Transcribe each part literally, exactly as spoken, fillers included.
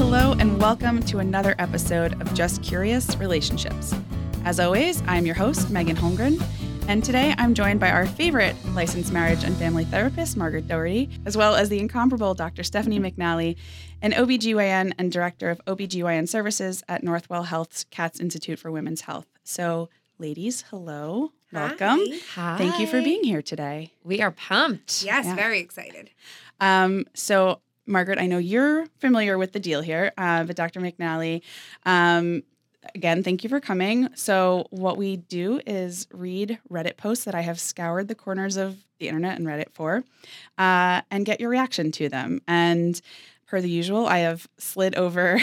Hello and welcome to another episode of Just Curious Relationships. As always, I'm your host, Megan Holmgren, and today I'm joined by our favorite licensed marriage and family therapist, Margaret Doherty, as well as the incomparable Doctor Stephanie McNally, an O B G Y N and director of O B G Y N services at Northwell Health's Katz Institute for Women's Health. So, ladies, hello. Welcome. Hi. Thank you for being here today. We are pumped. Yes, yeah. Very excited. Um, so, Margaret, I know you're familiar with the deal here, uh, but Doctor McNally, um, again, thank you for coming. So what we do is read Reddit posts that I have scoured the corners of the internet and Reddit for, uh, and get your reaction to them. And per the usual, I have slid over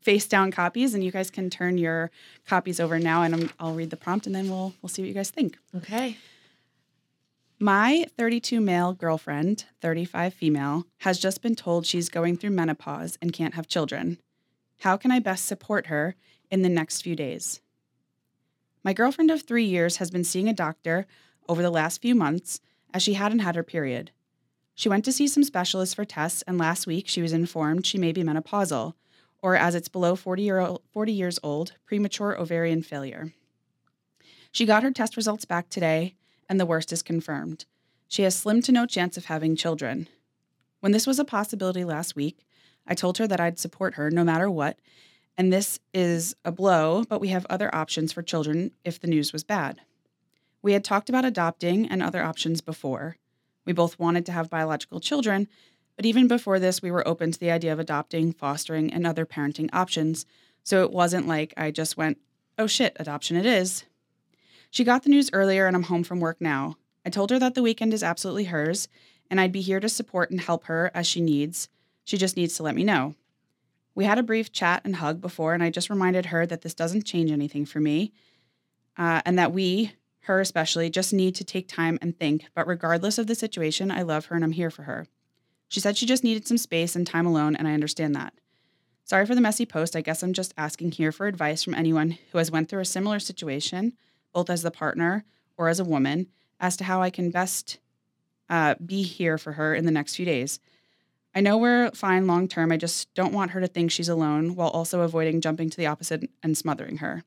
face down copies, and you guys can turn your copies over now, and I'm, I'll read the prompt, and then we'll we'll see what you guys think. Okay. My thirty-two male girlfriend, thirty-five female, has just been told she's going through menopause and can't have children. How can I best support her in the next few days? My girlfriend of three years has been seeing a doctor over the last few months as she hadn't had her period. She went to see some specialists for tests, and last week she was informed she may be menopausal, or as it's below forty, year old, forty years old, premature ovarian failure. She got her test results back today, and the worst is confirmed. She has slim to no chance of having children. When this was a possibility last week, I told her that I'd support her no matter what, and this is a blow, but we have other options for children if the news was bad. We had talked about adopting and other options before. We both wanted to have biological children, but even before this, we were open to the idea of adopting, fostering, and other parenting options, so it wasn't like I just went, oh shit, adoption it is. She got the news earlier, and I'm home from work now. I told her that the weekend is absolutely hers, and I'd be here to support and help her as she needs. She just needs to let me know. We had a brief chat and hug before, and I just reminded her that this doesn't change anything for me, uh, and that we, her especially, just need to take time and think. But regardless of the situation, I love her and I'm here for her. She said she just needed some space and time alone, and I understand that. Sorry for the messy post. I guess I'm just asking here for advice from anyone who has went through a similar situation, both as the partner or as a woman, as to how I can best uh, be here for her in the next few days. I know we're fine long term. I just don't want her to think she's alone while also avoiding jumping to the opposite and smothering her.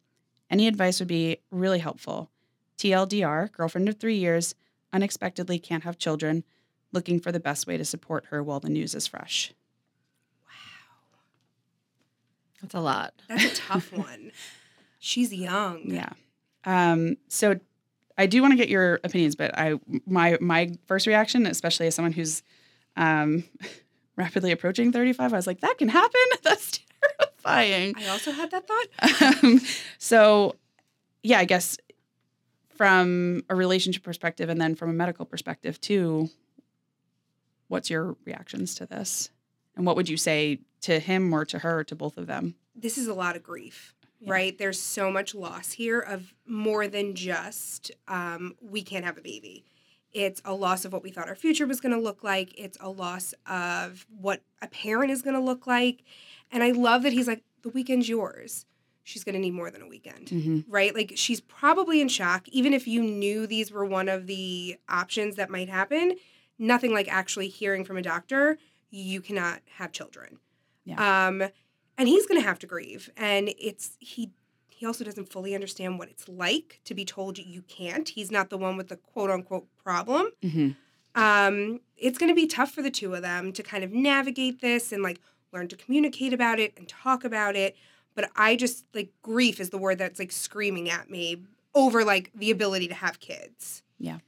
Any advice would be really helpful. T L D R, girlfriend of three years, unexpectedly can't have children, looking for the best way to support her while the news is fresh. Wow. That's a lot. That's a tough one. She's young. Yeah. Um, so I do want to get your opinions, but I, my, my first reaction, especially as someone who's, um, rapidly approaching thirty-five, I was like, that can happen. That's terrifying. I also had that thought. Um, so yeah, I guess from a relationship perspective and then from a medical perspective too, what's your reactions to this? And what would you say to him or to her, or to both of them? This is a lot of grief. Yeah. Right? There's so much loss here of more than just um, we can't have a baby. It's a loss of what we thought our future was going to look like. It's a loss of what a parent is going to look like. And I love that he's like, the weekend's yours. She's going to need more than a weekend, mm-hmm. right? Like, she's probably in shock. Even if you knew these were one of the options that might happen, nothing like actually hearing from a doctor, you cannot have children. Yeah. Um, And he's going to have to grieve. And it's he he also doesn't fully understand what it's like to be told you can't. He's not the one with the quote-unquote problem. Mm-hmm. Um, it's going to be tough for the two of them to kind of navigate this and, like, learn to communicate about it and talk about it. But I just, like, grief is the word that's, like, screaming at me over, like, the ability to have kids. Yeah.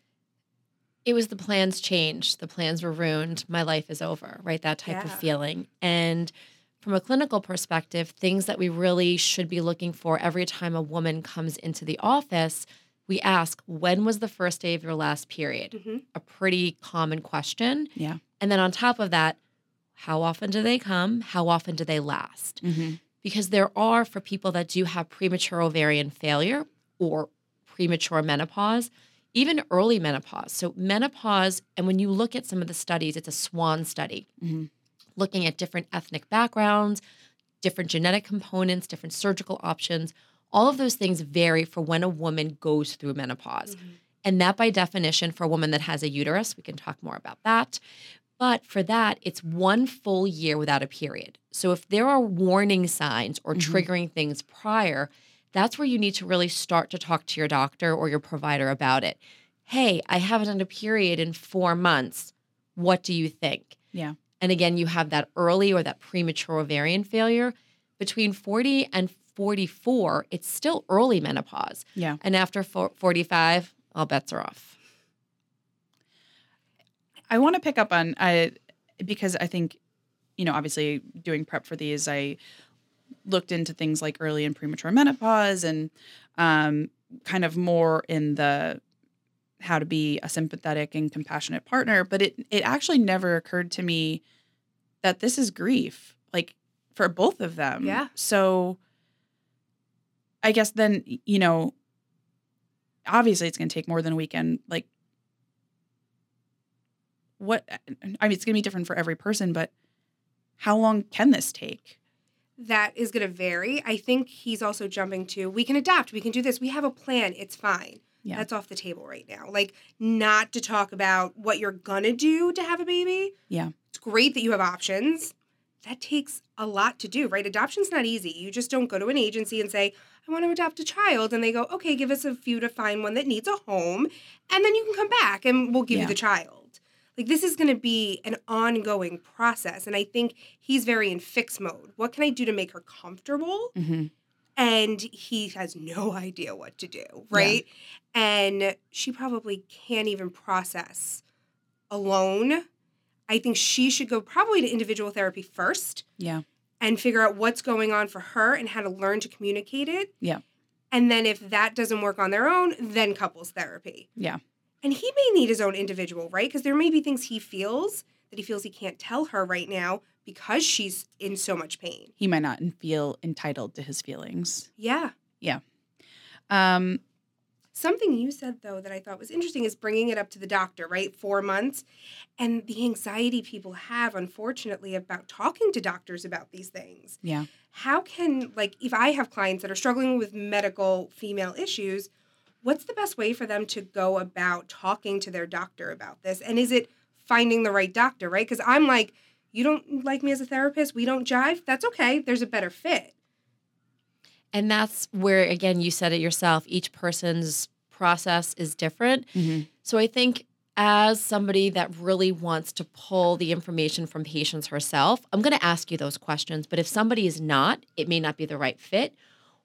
It was the plans changed. The plans were ruined. My life is over, right? That type yeah. of feeling. And from a clinical perspective, things that we really should be looking for every time a woman comes into the office, we ask, when was the first day of your last period? Mm-hmm. A pretty common question. Yeah. And then on top of that, how often do they come? How often do they last? Mm-hmm. Because there are, for people that do have premature ovarian failure or premature menopause, even early menopause. So menopause, and when you look at some of the studies, it's a SWAN study. Mm-hmm. Looking at different ethnic backgrounds, different genetic components, different surgical options. All of those things vary for when a woman goes through menopause. Mm-hmm. And that, by definition, for a woman that has a uterus, we can talk more about that, But for that, it's one full year without a period. So if there are warning signs or mm-hmm. triggering things prior, that's where you need to really start to talk to your doctor or your provider about it. Hey, I haven't had a period in four months. What do you think? Yeah. And again, you have that early or that premature ovarian failure. Between forty and forty-four, it's still early menopause. Yeah. And after forty-five, all bets are off. I want to pick up on, uh, because I think, you know, obviously doing prep for these, I looked into things like early and premature menopause and um, kind of more in the how to be a sympathetic and compassionate partner. But it, it actually never occurred to me that this is grief, like for both of them. Yeah. So I guess then, you know, obviously it's going to take more than a weekend, like, what, I mean, it's going to be different for every person, but how long can this take? That is going to vary. I think he's also jumping to, we can adapt. We can do this. We have a plan. It's fine. Yeah. That's off the table right now. Like, not to talk about what you're going to do to have a baby. Yeah. It's great that you have options. That takes a lot to do, right? Adoption's not easy. You just don't go to an agency and say, I want to adopt a child. And they go, okay, give us a few to find one that needs a home. And then you can come back and we'll give yeah. you the child. Like, this is going to be an ongoing process. And I think he's very in fix mode. What can I do to make her comfortable? Mm-hmm. And he has no idea what to do, right? Yeah. And she probably can't even process alone. I think she should go probably to individual therapy first. Yeah. And figure out what's going on for her and how to learn to communicate it. Yeah. And then if that doesn't work on their own, then couples therapy. Yeah. And he may need his own individual, right? Because there may be things he feels that he feels he can't tell her right now because she's in so much pain. He might not feel entitled to his feelings. Yeah. Yeah. Um, Something you said, though, that I thought was interesting is bringing it up to the doctor, right? Four months. And the anxiety people have, unfortunately, about talking to doctors about these things. Yeah. How can, like, if I have clients that are struggling with medical female issues, what's the best way for them to go about talking to their doctor about this? And is it finding the right doctor, right? Because I'm like, you don't like me as a therapist. We don't jive. That's okay. There's a better fit. And that's where, again, you said it yourself. Each person's process is different. Mm-hmm. So I think as somebody that really wants to pull the information from patients herself, I'm going to ask you those questions. But if somebody is not, it may not be the right fit.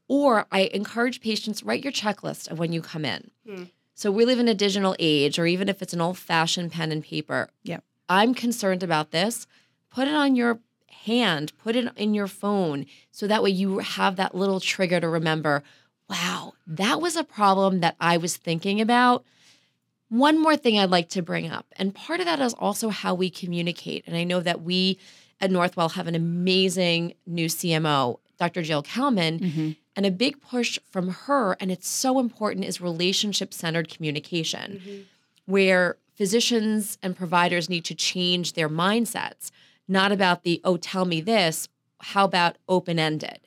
Or I encourage patients, write your checklist of when you come in. Mm. So we live in a digital age, or even if it's an old-fashioned pen and paper. Yeah. I'm concerned about this. Put it on your hand. Put it in your phone. So that way you have that little trigger to remember, wow, that was a problem that I was thinking about. One more thing I'd like to bring up. And part of that is also how we communicate. And I know that we at Northwell have an amazing new C M O, Doctor Jill Kalman, mm-hmm. And a big push from her, and it's so important, is relationship-centered communication, mm-hmm. where physicians and providers need to change their mindsets, not about the, oh, tell me this, how about open-ended?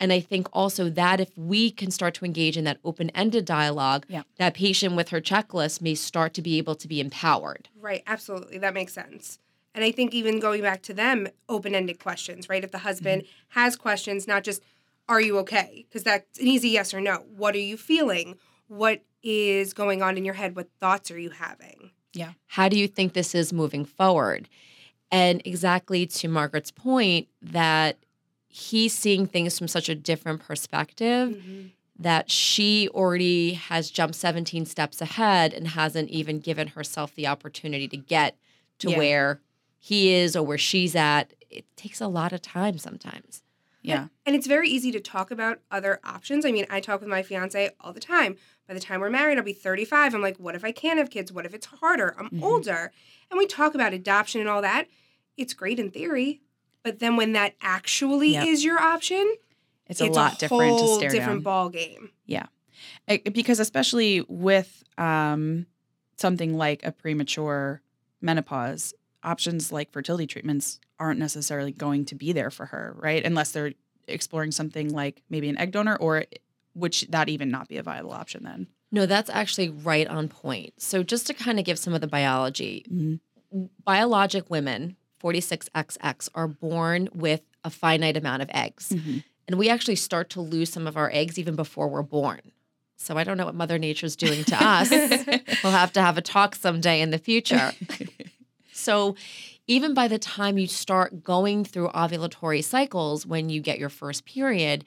And I think also that if we can start to engage in that open-ended dialogue, yeah. that patient with her checklist may start to be able to be empowered. Right, absolutely. That makes sense. And I think even going back to them, open-ended questions, right? If the husband mm-hmm. has questions, not just, are you okay? Because that's an easy yes or no. What are you feeling? What is going on in your head? What thoughts are you having? Yeah. How do you think this is moving forward? And exactly to Margaret's point, that he's seeing things from such a different perspective mm-hmm. that she already has jumped seventeen steps ahead and hasn't even given herself the opportunity to get to yeah. where he is or where she's at. It takes a lot of time sometimes. Yeah. And, and it's very easy to talk about other options. I mean, I talk with my fiance all the time. By the time we're married, I'll be thirty-five. I'm like, what if I can't have kids? What if it's harder? I'm mm-hmm. older. And we talk about adoption and all that. It's great in theory. But then when that actually yep. is your option, it's a it's lot a different whole to stare different down. Ballgame. Yeah. It, because especially with um, something like a premature menopause, options like fertility treatments aren't necessarily going to be there for her, right? Unless they're exploring something like maybe an egg donor, or would that even not be a viable option then? No, that's actually right on point. So just to kind of give some of the biology, mm-hmm. biologic women, forty-six X X, are born with a finite amount of eggs. Mm-hmm. And we actually start to lose some of our eggs even before we're born. So I don't know what Mother Nature's doing to us. We'll have to have a talk someday in the future. So even by the time you start going through ovulatory cycles, when you get your first period,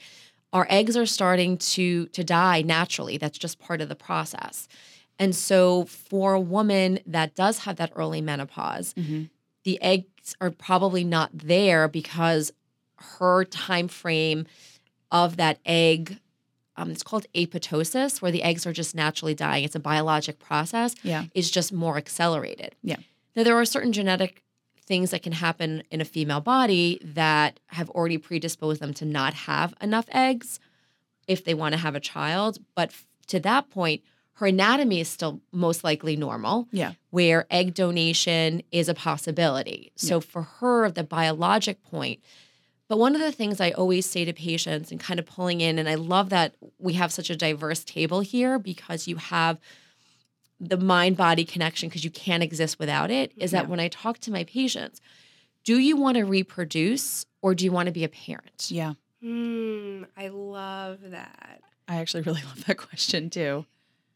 our eggs are starting to, to die naturally. That's just part of the process. And so for a woman that does have that early menopause, mm-hmm. the eggs are probably not there because her time frame of that egg, um, it's called apoptosis, where the eggs are just naturally dying. It's a biologic process. Yeah. It's just more accelerated. Yeah. Now, there are certain genetic things that can happen in a female body that have already predisposed them to not have enough eggs if they want to have a child. But f- to that point, her anatomy is still most likely normal, yeah. where egg donation is a possibility. So yeah. for her, the biologic point. But one of the things I always say to patients and kind of pulling in, and I love that we have such a diverse table here because you have the mind-body connection because you can't exist without it, is that yeah. when I talk to my patients, do you want to reproduce or do you want to be a parent? Yeah. Mm, I love that. I actually really love that question too.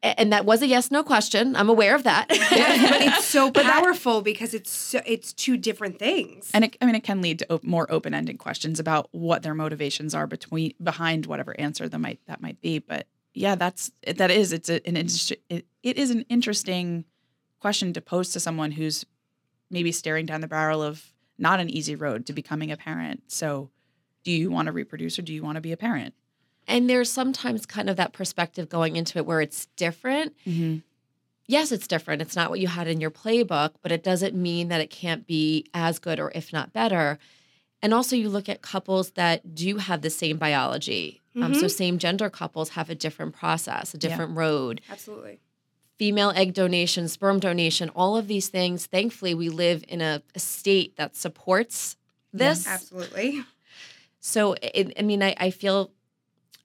And that was a yes/no question. I'm aware of that. Yeah, but it's so powerful because it's so, it's two different things. And it, I mean, it can lead to op- more open-ended questions about what their motivations are between behind whatever answer that might that might be. But yeah, that's that is it's a, an industry. It, it is an interesting question to pose to someone who's maybe staring down the barrel of not an easy road to becoming a parent. So, do you want to reproduce or do you want to be a parent? And there's sometimes kind of that perspective going into it where it's different. Mm-hmm. Yes, it's different. It's not what you had in your playbook, but it doesn't mean that it can't be as good or if not better. And also you look at couples that do have the same biology. Mm-hmm. Um, so same gender couples have a different process, a different yeah. road. Absolutely. Female egg donation, sperm donation, all of these things. Thankfully, we live in a, a state that supports this. Yeah, absolutely. So, it, I mean, I, I feel...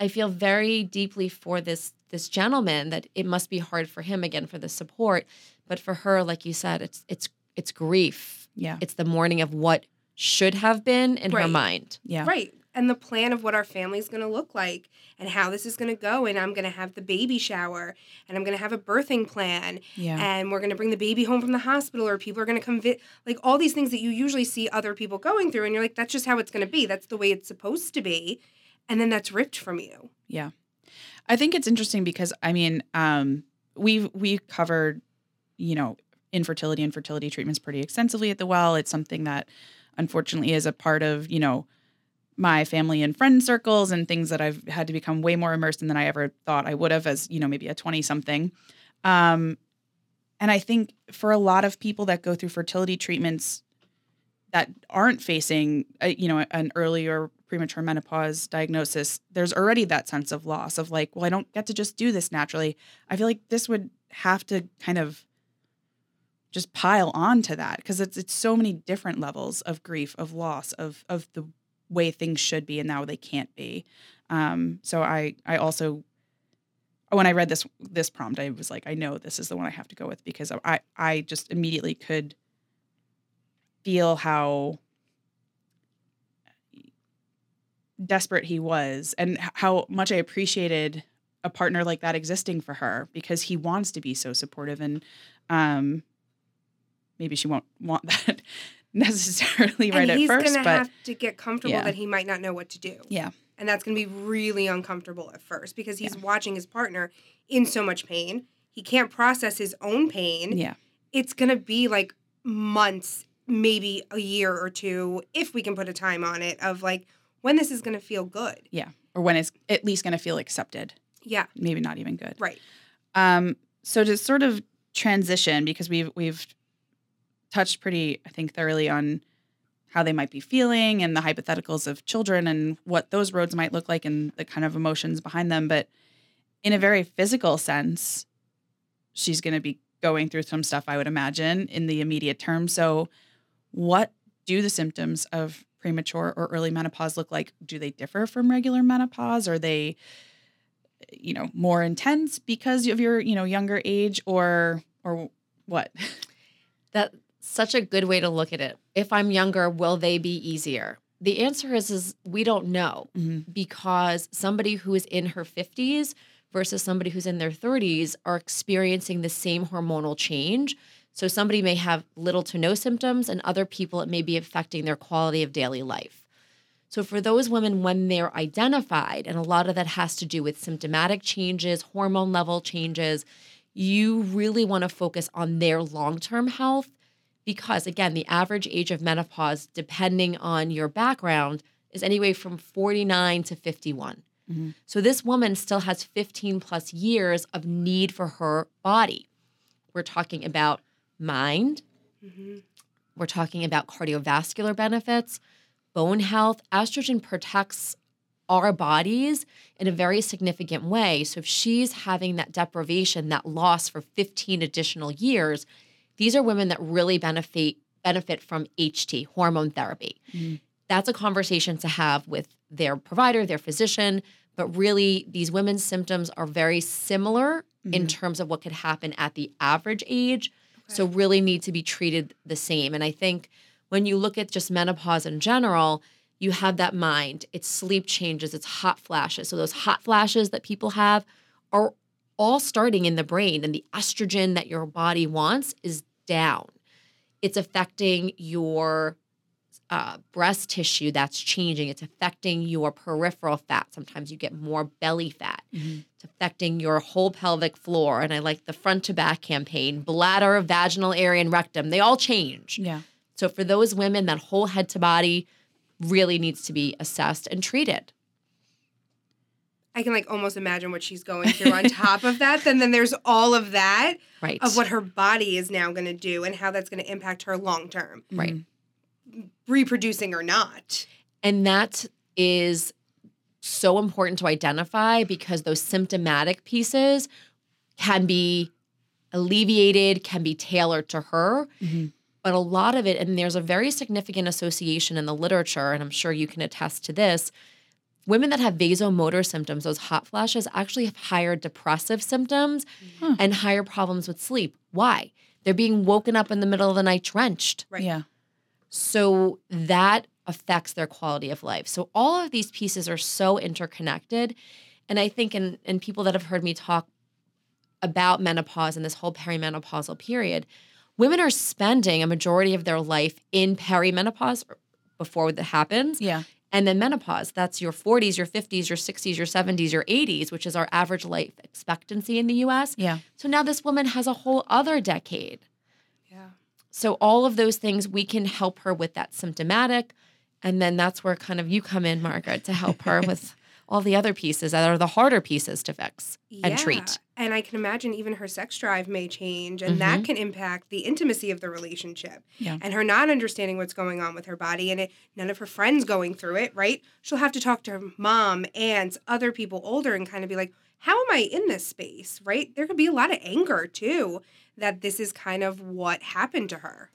I feel very deeply for this this gentleman that it must be hard for him, again, for the support. But for her, like you said, it's it's it's grief. Yeah. It's the mourning of what should have been in right. her mind. Yeah. Right. And the plan of what our family's going to look like and how this is going to go. And I'm going to have the baby shower and I'm going to have a birthing plan. Yeah. And we're going to bring the baby home from the hospital or people are going to come vi- like all these things that you usually see other people going through. And you're like, that's just how it's going to be. That's the way it's supposed to be. And then that's ripped from you. Yeah. I think it's interesting because, I mean, um, we've we covered, you know, infertility and fertility treatments pretty extensively at the Well. It's something that, unfortunately, is a part of, you know, my family and friend circles and things that I've had to become way more immersed in than I ever thought I would have as, you know, maybe a twenty-something. Um, and I think for a lot of people that go through fertility treatments that aren't facing, a, you know, an earlier premature menopause diagnosis, there's already that sense of loss of like, well, I don't get to just do this naturally. I feel like this would have to kind of just pile on to that because it's it's so many different levels of grief, of loss, of of the way things should be and now they can't be. Um, so I I also, when I read this this prompt, I was like, I know this is the one I have to go with because I I just immediately could feel how desperate he was and how much I appreciated a partner like that existing for her because he wants to be so supportive and um, maybe she won't want that necessarily right at first. And he's going to have to get comfortable yeah. that he might not know what to do. Yeah. And that's going to be really uncomfortable at first because he's yeah. watching his partner in so much pain. He can't process his own pain. Yeah. It's going to be like months, maybe a year or two, if we can put a time on it, of like, when this is going to feel good. Yeah. Or when it's at least going to feel accepted. Yeah. Maybe not even good. Right. Um, so to sort of transition, because we've we've touched pretty, I think, thoroughly on how they might be feeling and the hypotheticals of children and what those roads might look like and the kind of emotions behind them. But in a very physical sense, she's going to be going through some stuff, I would imagine, in the immediate term. So what do the symptoms of premature or early menopause look like? Do they differ from regular menopause? Are they, you know, more intense because of your, you know, younger age or, or what? That such a good way to look at it. If I'm younger, will they be easier? The answer is, is we don't know, mm-hmm. because somebody who is in her fifties versus somebody who's in their thirties are experiencing the same hormonal change. So somebody may have little to no symptoms, and other people it may be affecting their quality of daily life. So for those women, when they're identified, and a lot of that has to do with symptomatic changes, hormone level changes, you really want to focus on their long-term health because, again, the average age of menopause, depending on your background, is anywhere from forty-nine to fifty-one. Mm-hmm. So this woman still has fifteen plus years of need for her body. We're talking about mind. Mm-hmm. We're talking about cardiovascular benefits, bone health. Estrogen protects our bodies in a very significant way. So if she's having that deprivation, that loss for fifteen additional years, these are women that really benefit benefit from H T, hormone therapy. Mm-hmm. That's a conversation to have with their provider, their physician, but really these women's symptoms are very similar mm-hmm. in terms of what could happen at the average age. Okay. So really need to be treated the same. And I think when you look at just menopause in general, you have that mind. It's sleep changes. It's hot flashes. So those hot flashes that people have are all starting in the brain, and the estrogen that your body wants is down. It's affecting your uh, breast tissue. That's changing. It's affecting your peripheral fat. Sometimes you get more belly fat. Mm-hmm. It's affecting your whole pelvic floor. And I like the front to back campaign, bladder, vaginal area, and rectum. They all change. Yeah. So for those women, that whole head to body really needs to be assessed and treated. I can like almost imagine what she's going through on top of that. And then there's all of that right. of what her body is now going to do and how that's going to impact her long term. Right. Reproducing or not. And that is so important to identify because those symptomatic pieces can be alleviated, can be tailored to her. Mm-hmm. But a lot of it, and there's a very significant association in the literature, and I'm sure you can attest to this, women that have vasomotor symptoms, those hot flashes, actually have higher depressive symptoms hmm. and higher problems with sleep. Why? They're being woken up in the middle of the night drenched. Right. Yeah. So that affects their quality of life. So all of these pieces are so interconnected. And I think in, in people that have heard me talk about menopause and this whole perimenopausal period, women are spending a majority of their life in perimenopause before that happens. Yeah. And then menopause, that's your forties, your fifties, your sixties, your seventies, your eighties, which is our average life expectancy in the U S. Yeah. So now this woman has a whole other decade. Yeah. So all of those things, we can help her with that symptomatic. And then that's where kind of you come in, Margaret, to help her with all the other pieces that are the harder pieces to fix yeah. and treat. And I can imagine even her sex drive may change, and mm-hmm. that can impact the intimacy of the relationship yeah. and her not understanding what's going on with her body, and it, none of her friends going through it, right? She'll have to talk to her mom, aunts, other people older, and kind of be like, how am I in this space, right? There could be a lot of anger, too, that this is kind of what happened to her.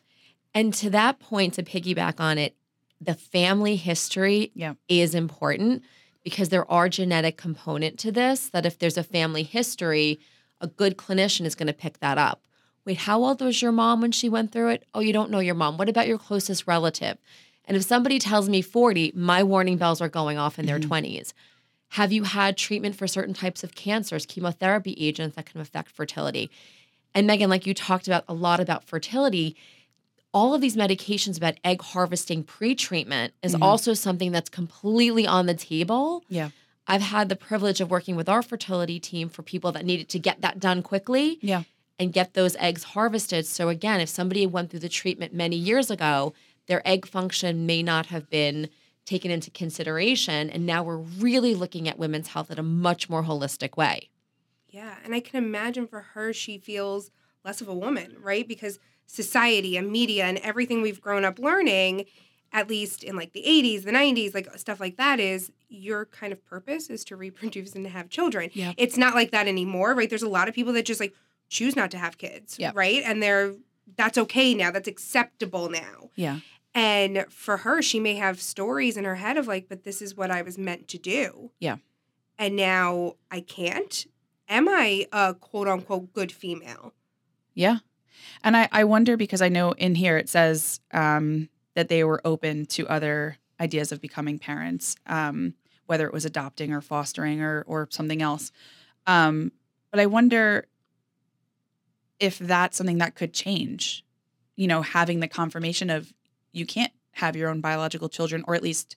And to that point, to piggyback on it, the family history yeah. is important. Because there are genetic component to this, that if there's a family history, a good clinician is going to pick that up. Wait, how old was your mom when she went through it? Oh, you don't know your mom. What about your closest relative? And if somebody tells me forty, my warning bells are going off in their mm-hmm. twenties. Have you had treatment for certain types of cancers, chemotherapy agents that can affect fertility? And Megan, like you talked about a lot about fertility, all of these medications about egg harvesting pre-treatment is mm-hmm. also something that's completely on the table. Yeah. I've had the privilege of working with our fertility team for people that needed to get that done quickly yeah. and get those eggs harvested. So again, if somebody went through the treatment many years ago, their egg function may not have been taken into consideration. And now we're really looking at women's health in a much more holistic way. Yeah. And I can imagine for her, she feels less of a woman, right? Because society and media and everything we've grown up learning, at least in like the eighties, the nineties, like stuff like that, is your kind of purpose is to reproduce and to have children. Yeah. It's not like that anymore, right? There's a lot of people that just like choose not to have kids, yeah. right? And they're that's okay now. That's acceptable now. Yeah. And for her, she may have stories in her head of like, but this is what I was meant to do. Yeah. And now I can't. Am I a quote unquote good female? Yeah. And I, I wonder, because I know in here it says um, that they were open to other ideas of becoming parents, um, whether it was adopting or fostering or or something else. Um, but I wonder if that's something that could change, you know, having the confirmation of you can't have your own biological children, or at least,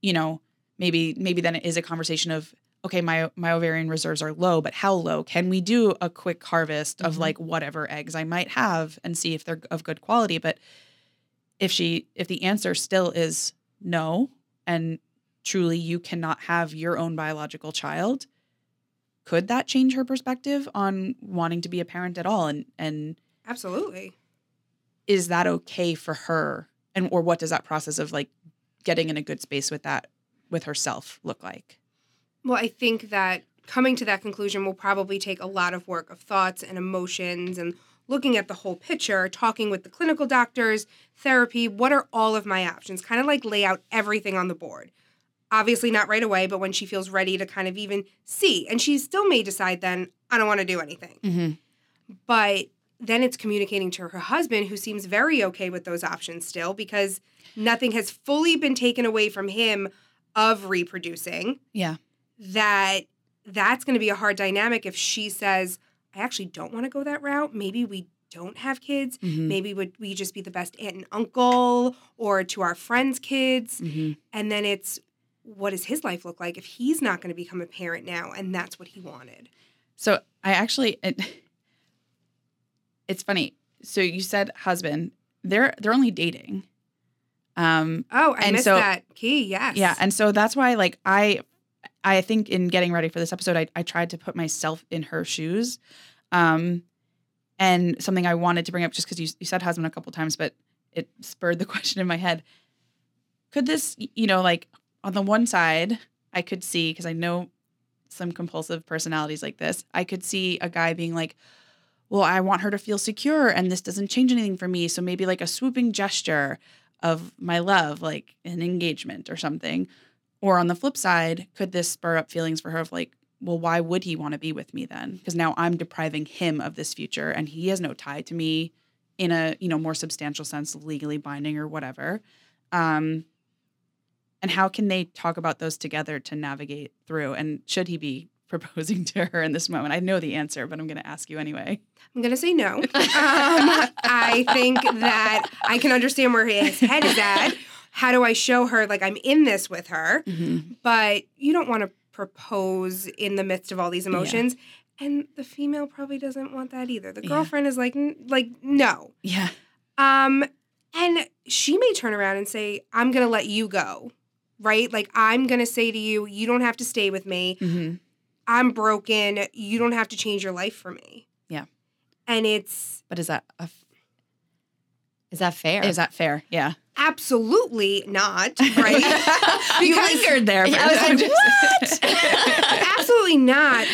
you know, maybe maybe then it is a conversation of, okay, my my ovarian reserves are low, but how low? Can we do a quick harvest mm-hmm. of like whatever eggs I might have and see if they're of good quality? But if she if the answer still is no, and truly you cannot have your own biological child, could that change her perspective on wanting to be a parent at all? And and absolutely, is that okay for her? And or what does that process of like getting in a good space with that with herself look like? Well, I think that coming to that conclusion will probably take a lot of work of thoughts and emotions and looking at the whole picture, talking with the clinical doctors, therapy, what are all of my options? Kind of like lay out everything on the board. Obviously not right away, but when she feels ready to kind of even see. And she still may decide then, I don't want to do anything. Mm-hmm. But then it's communicating to her husband, who seems very okay with those options still, because nothing has fully been taken away from him of reproducing. Yeah. that that's going to be a hard dynamic if she says, I actually don't want to go that route. Maybe we don't have kids. Mm-hmm. Maybe would we just be the best aunt and uncle or to our friends' kids? Mm-hmm. And then it's, what does his life look like if he's not going to become a parent now? And that's what he wanted. So I actually, it, it's funny. So you said husband, they're, they're only dating. Um, oh, I missed so, that key. Yes. Yeah. And so that's why, like, I, I think in getting ready for this episode, I, I tried to put myself in her shoes. Um, and something I wanted to bring up, just because you, you said husband a couple times, but it spurred the question in my head. Could this, you know, like on the one side, I could see, because I know some compulsive personalities like this, I could see a guy being like, well, I want her to feel secure and this doesn't change anything for me. So maybe like a swooping gesture of my love, like an engagement or something. Or on the flip side, could this spur up feelings for her of like, well, why would he want to be with me then? Because now I'm depriving him of this future and he has no tie to me in a, you know, more substantial sense, legally binding or whatever. Um, and how can they talk about those together to navigate through? And should he be proposing to her in this moment? I know the answer, but I'm going to ask you anyway. I'm going to say no. um, I think that I can understand where his head is at. How do I show her, like, I'm in this with her, mm-hmm. but you don't want to propose in the midst of all these emotions. Yeah. And the female probably doesn't want that either. The girlfriend yeah. is like, n- like, no. Yeah. Um, and she may turn around and say, I'm going to let you go, right? Like, I'm going to say to you, you don't have to stay with me. Mm-hmm. I'm broken. You don't have to change your life for me. Yeah. And it's... But is that a f- Is that fair? Is that fair? Yeah. Absolutely not, right? You lingered there. Yeah, I was like, what? Absolutely not.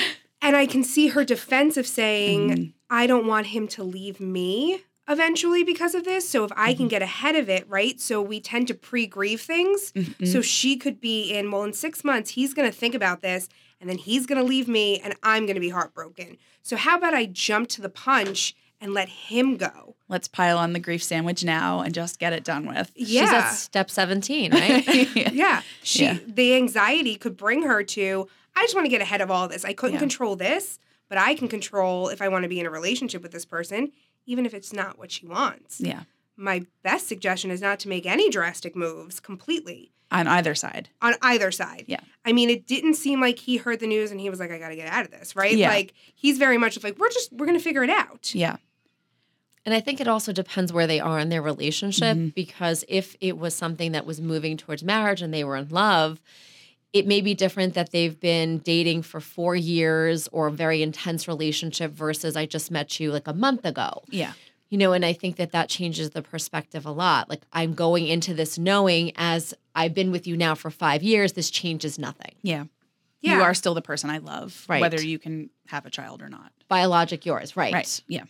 And I can see her defense of saying, mm. I don't want him to leave me eventually because of this. So if I mm-hmm. can get ahead of it, right? So we tend to pre-grieve things. Mm-hmm. So she could be in, well, in six months, he's going to think about this and then he's going to leave me and I'm going to be heartbroken. So how about I jump to the punch and let him go? Let's pile on the grief sandwich now and just get it done with. Yeah. She's at step seventeen, right? yeah. yeah. She yeah. The anxiety could bring her to, I just want to get ahead of all this. I couldn't yeah. control this, but I can control if I want to be in a relationship with this person, even if it's not what she wants. Yeah. My best suggestion is not to make any drastic moves completely. On either side. On either side. Yeah. I mean, it didn't seem like he heard the news and he was like, I got to get out of this, right? Yeah. Like, he's very much like, we're just, we're going to figure it out. Yeah. And I think it also depends where they are in their relationship, mm-hmm. because if it was something that was moving towards marriage and they were in love, it may be different that they've been dating for four years or a very intense relationship versus I just met you like a month ago. Yeah. You know, and I think that that changes the perspective a lot. Like, I'm going into this knowing as I've been with you now for five years, this changes nothing. Yeah. Yeah. You are still the person I love, right. whether you can have a child or not. Biologic yours, right. Right, yeah.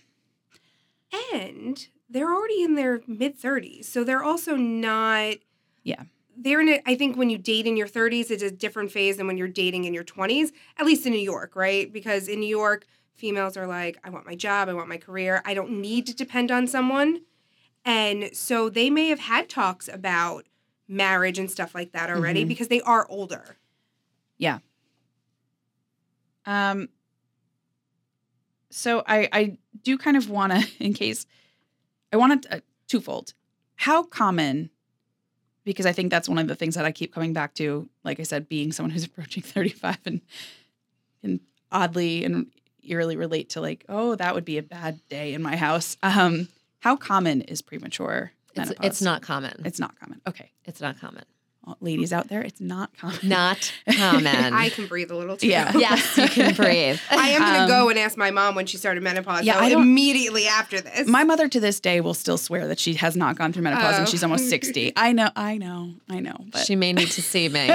And they're already in their mid-thirties, so they're also not... Yeah. They're in a, I think when you date in your thirties, it's a different phase than when you're dating in your twenties, at least in New York, right? Because in New York, females are like, I want my job, I want my career, I don't need to depend on someone. And so they may have had talks about marriage and stuff like that already mm-hmm. because they are older. Yeah. Um. So I, I do kind of want to, in case, I want to, uh, twofold. How common, because I think that's one of the things that I keep coming back to, like I said, being someone who's approaching thirty-five and and oddly and eerily relate to like, oh, that would be a bad day in my house. Um, how common is premature menopause? It's, it's not common. It's not common. Okay. It's not common. Ladies out there, it's not common. Not common. I can breathe a little too. Yeah. Yes, you can breathe. I am going to um, go and ask my mom when she started menopause. Yeah, I immediately after this. My mother to this day will still swear that she has not gone through menopause oh. and she's almost sixty. I know, I know, I know. But. She may need to see me.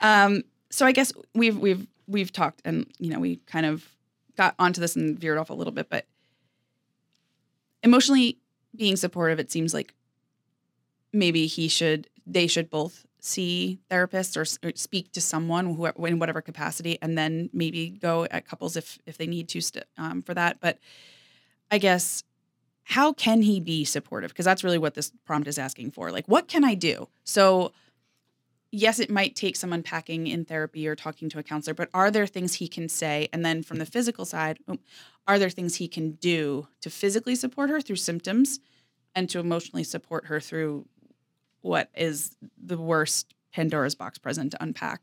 um. So I guess we've we've we've talked and you know we kind of got onto this and veered off a little bit, but emotionally being supportive, it seems like. Maybe he should, they should both see therapists or, or speak to someone who, in whatever capacity, and then maybe go at couples if if they need to st- um, for that. But I guess, how can he be supportive? Because that's really what this prompt is asking for. Like, what can I do? So, yes, it might take some unpacking in therapy or talking to a counselor, but are there things he can say? And then from the physical side, are there things he can do to physically support her through symptoms and to emotionally support her through what is the worst Pandora's box present to unpack?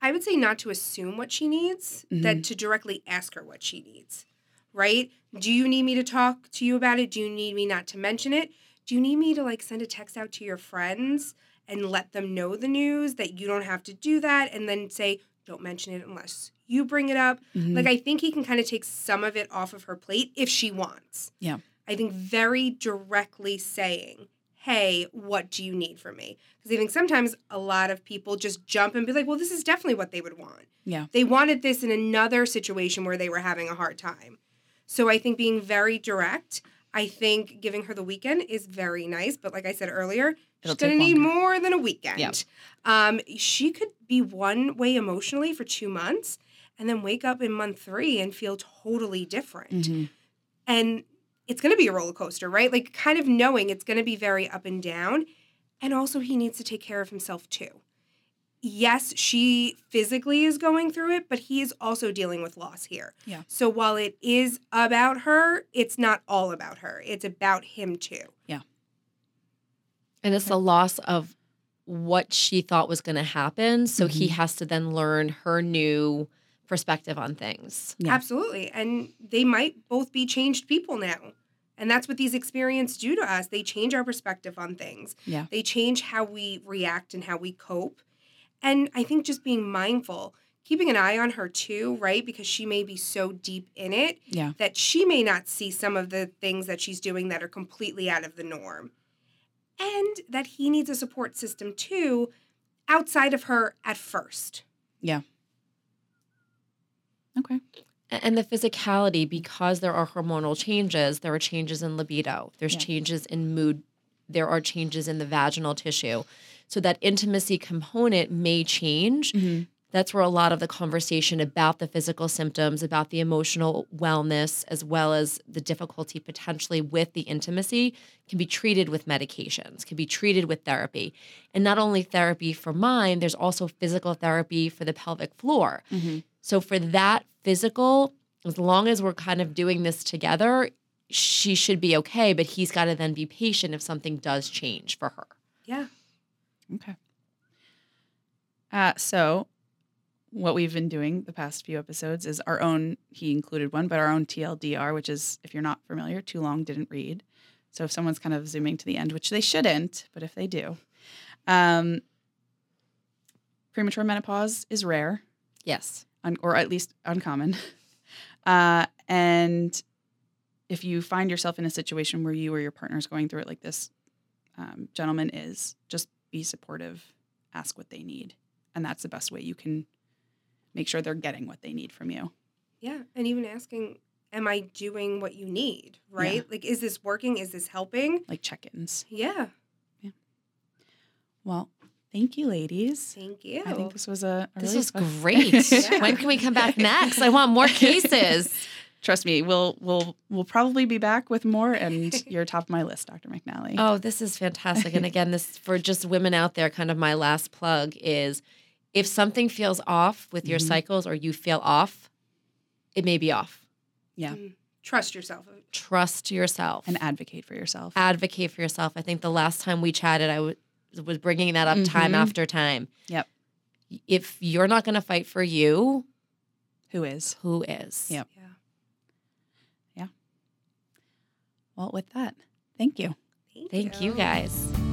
I would say not to assume what she needs, mm-hmm. that to directly ask her what she needs, right? Do you need me to talk to you about it? Do you need me not to mention it? Do you need me to, like, send a text out to your friends and let them know the news that you don't have to do that and then say, don't mention it unless you bring it up? Mm-hmm. Like, I think he can kind of take some of it off of her plate if she wants. Yeah. I think very directly saying, hey, what do you need from me? Because I think sometimes a lot of people just jump and be like, well, this is definitely what they would want. Yeah. They wanted this in another situation where they were having a hard time. So I think being very direct, I think giving her the weekend is very nice. But like I said earlier, It'll she's going to need more than a weekend. Yeah. Um, she could be one way emotionally for two months and then wake up in month three and feel totally different. Mm-hmm. And it's going to be a roller coaster, right? Like, kind of knowing it's going to be very up and down. And also he needs to take care of himself too. Yes, she physically is going through it, but he is also dealing with loss here. Yeah. So while it is about her, it's not all about her. It's about him too. Yeah. And it's the loss of what she thought was going to happen. So mm-hmm. he has to then learn her new perspective on things. Yeah. Absolutely. And they might both be changed people now. And that's what these experiences do to us. They change our perspective on things. Yeah. They change how we react and how we cope. And I think just being mindful, keeping an eye on her too, right? Because she may be so deep in it yeah. that she may not see some of the things that she's doing that are completely out of the norm. And that he needs a support system too outside of her at first. Yeah. Okay. And the physicality, because there are hormonal changes, there are changes in libido, there's yeah. changes in mood, there are changes in the vaginal tissue. So that intimacy component may change. Mm-hmm. That's where a lot of the conversation about the physical symptoms, about the emotional wellness, as well as the difficulty potentially with the intimacy can be treated with medications, can be treated with therapy. And not only therapy for mind, there's also physical therapy for the pelvic floor. Mm-hmm. So for that physical, as long as we're kind of doing this together, she should be okay, but he's got to then be patient if something does change for her. Yeah. Okay. Uh, so what we've been doing the past few episodes is our own, he included one, but our own T L D R, which is, if you're not familiar, too long, didn't read. So if someone's kind of zooming to the end, which they shouldn't, but if they do. Um, premature menopause is rare. Yes. Un- or at least uncommon. Uh, and if you find yourself in a situation where you or your partner is going through it like this um, gentleman is, just be supportive, ask what they need. And that's the best way you can make sure they're getting what they need from you. Yeah. And even asking, am I doing what you need, right? Yeah. Like, is this working? Is this helping? Like check-ins. Yeah. Yeah. Well, Thank you, ladies. Thank you. I think this was a, a this really was fun. Great. Yeah. When can we come back next? I want more cases. Trust me, we'll we'll we'll probably be back with more, and you're top of my list, Doctor McNally. Oh, this is fantastic. And again, this for just women out there, kind of my last plug is if something feels off with your mm-hmm. cycles or you feel off, it may be off. Yeah. Mm. Trust yourself. Trust yourself. And advocate for yourself. Advocate for yourself. I think the last time we chatted, I w- was bringing that up mm-hmm. time after time. Yep. If you're not going to fight for you. Who is? Who is. Yep. Yeah. Well, with that, thank you. Thank, thank you. you guys.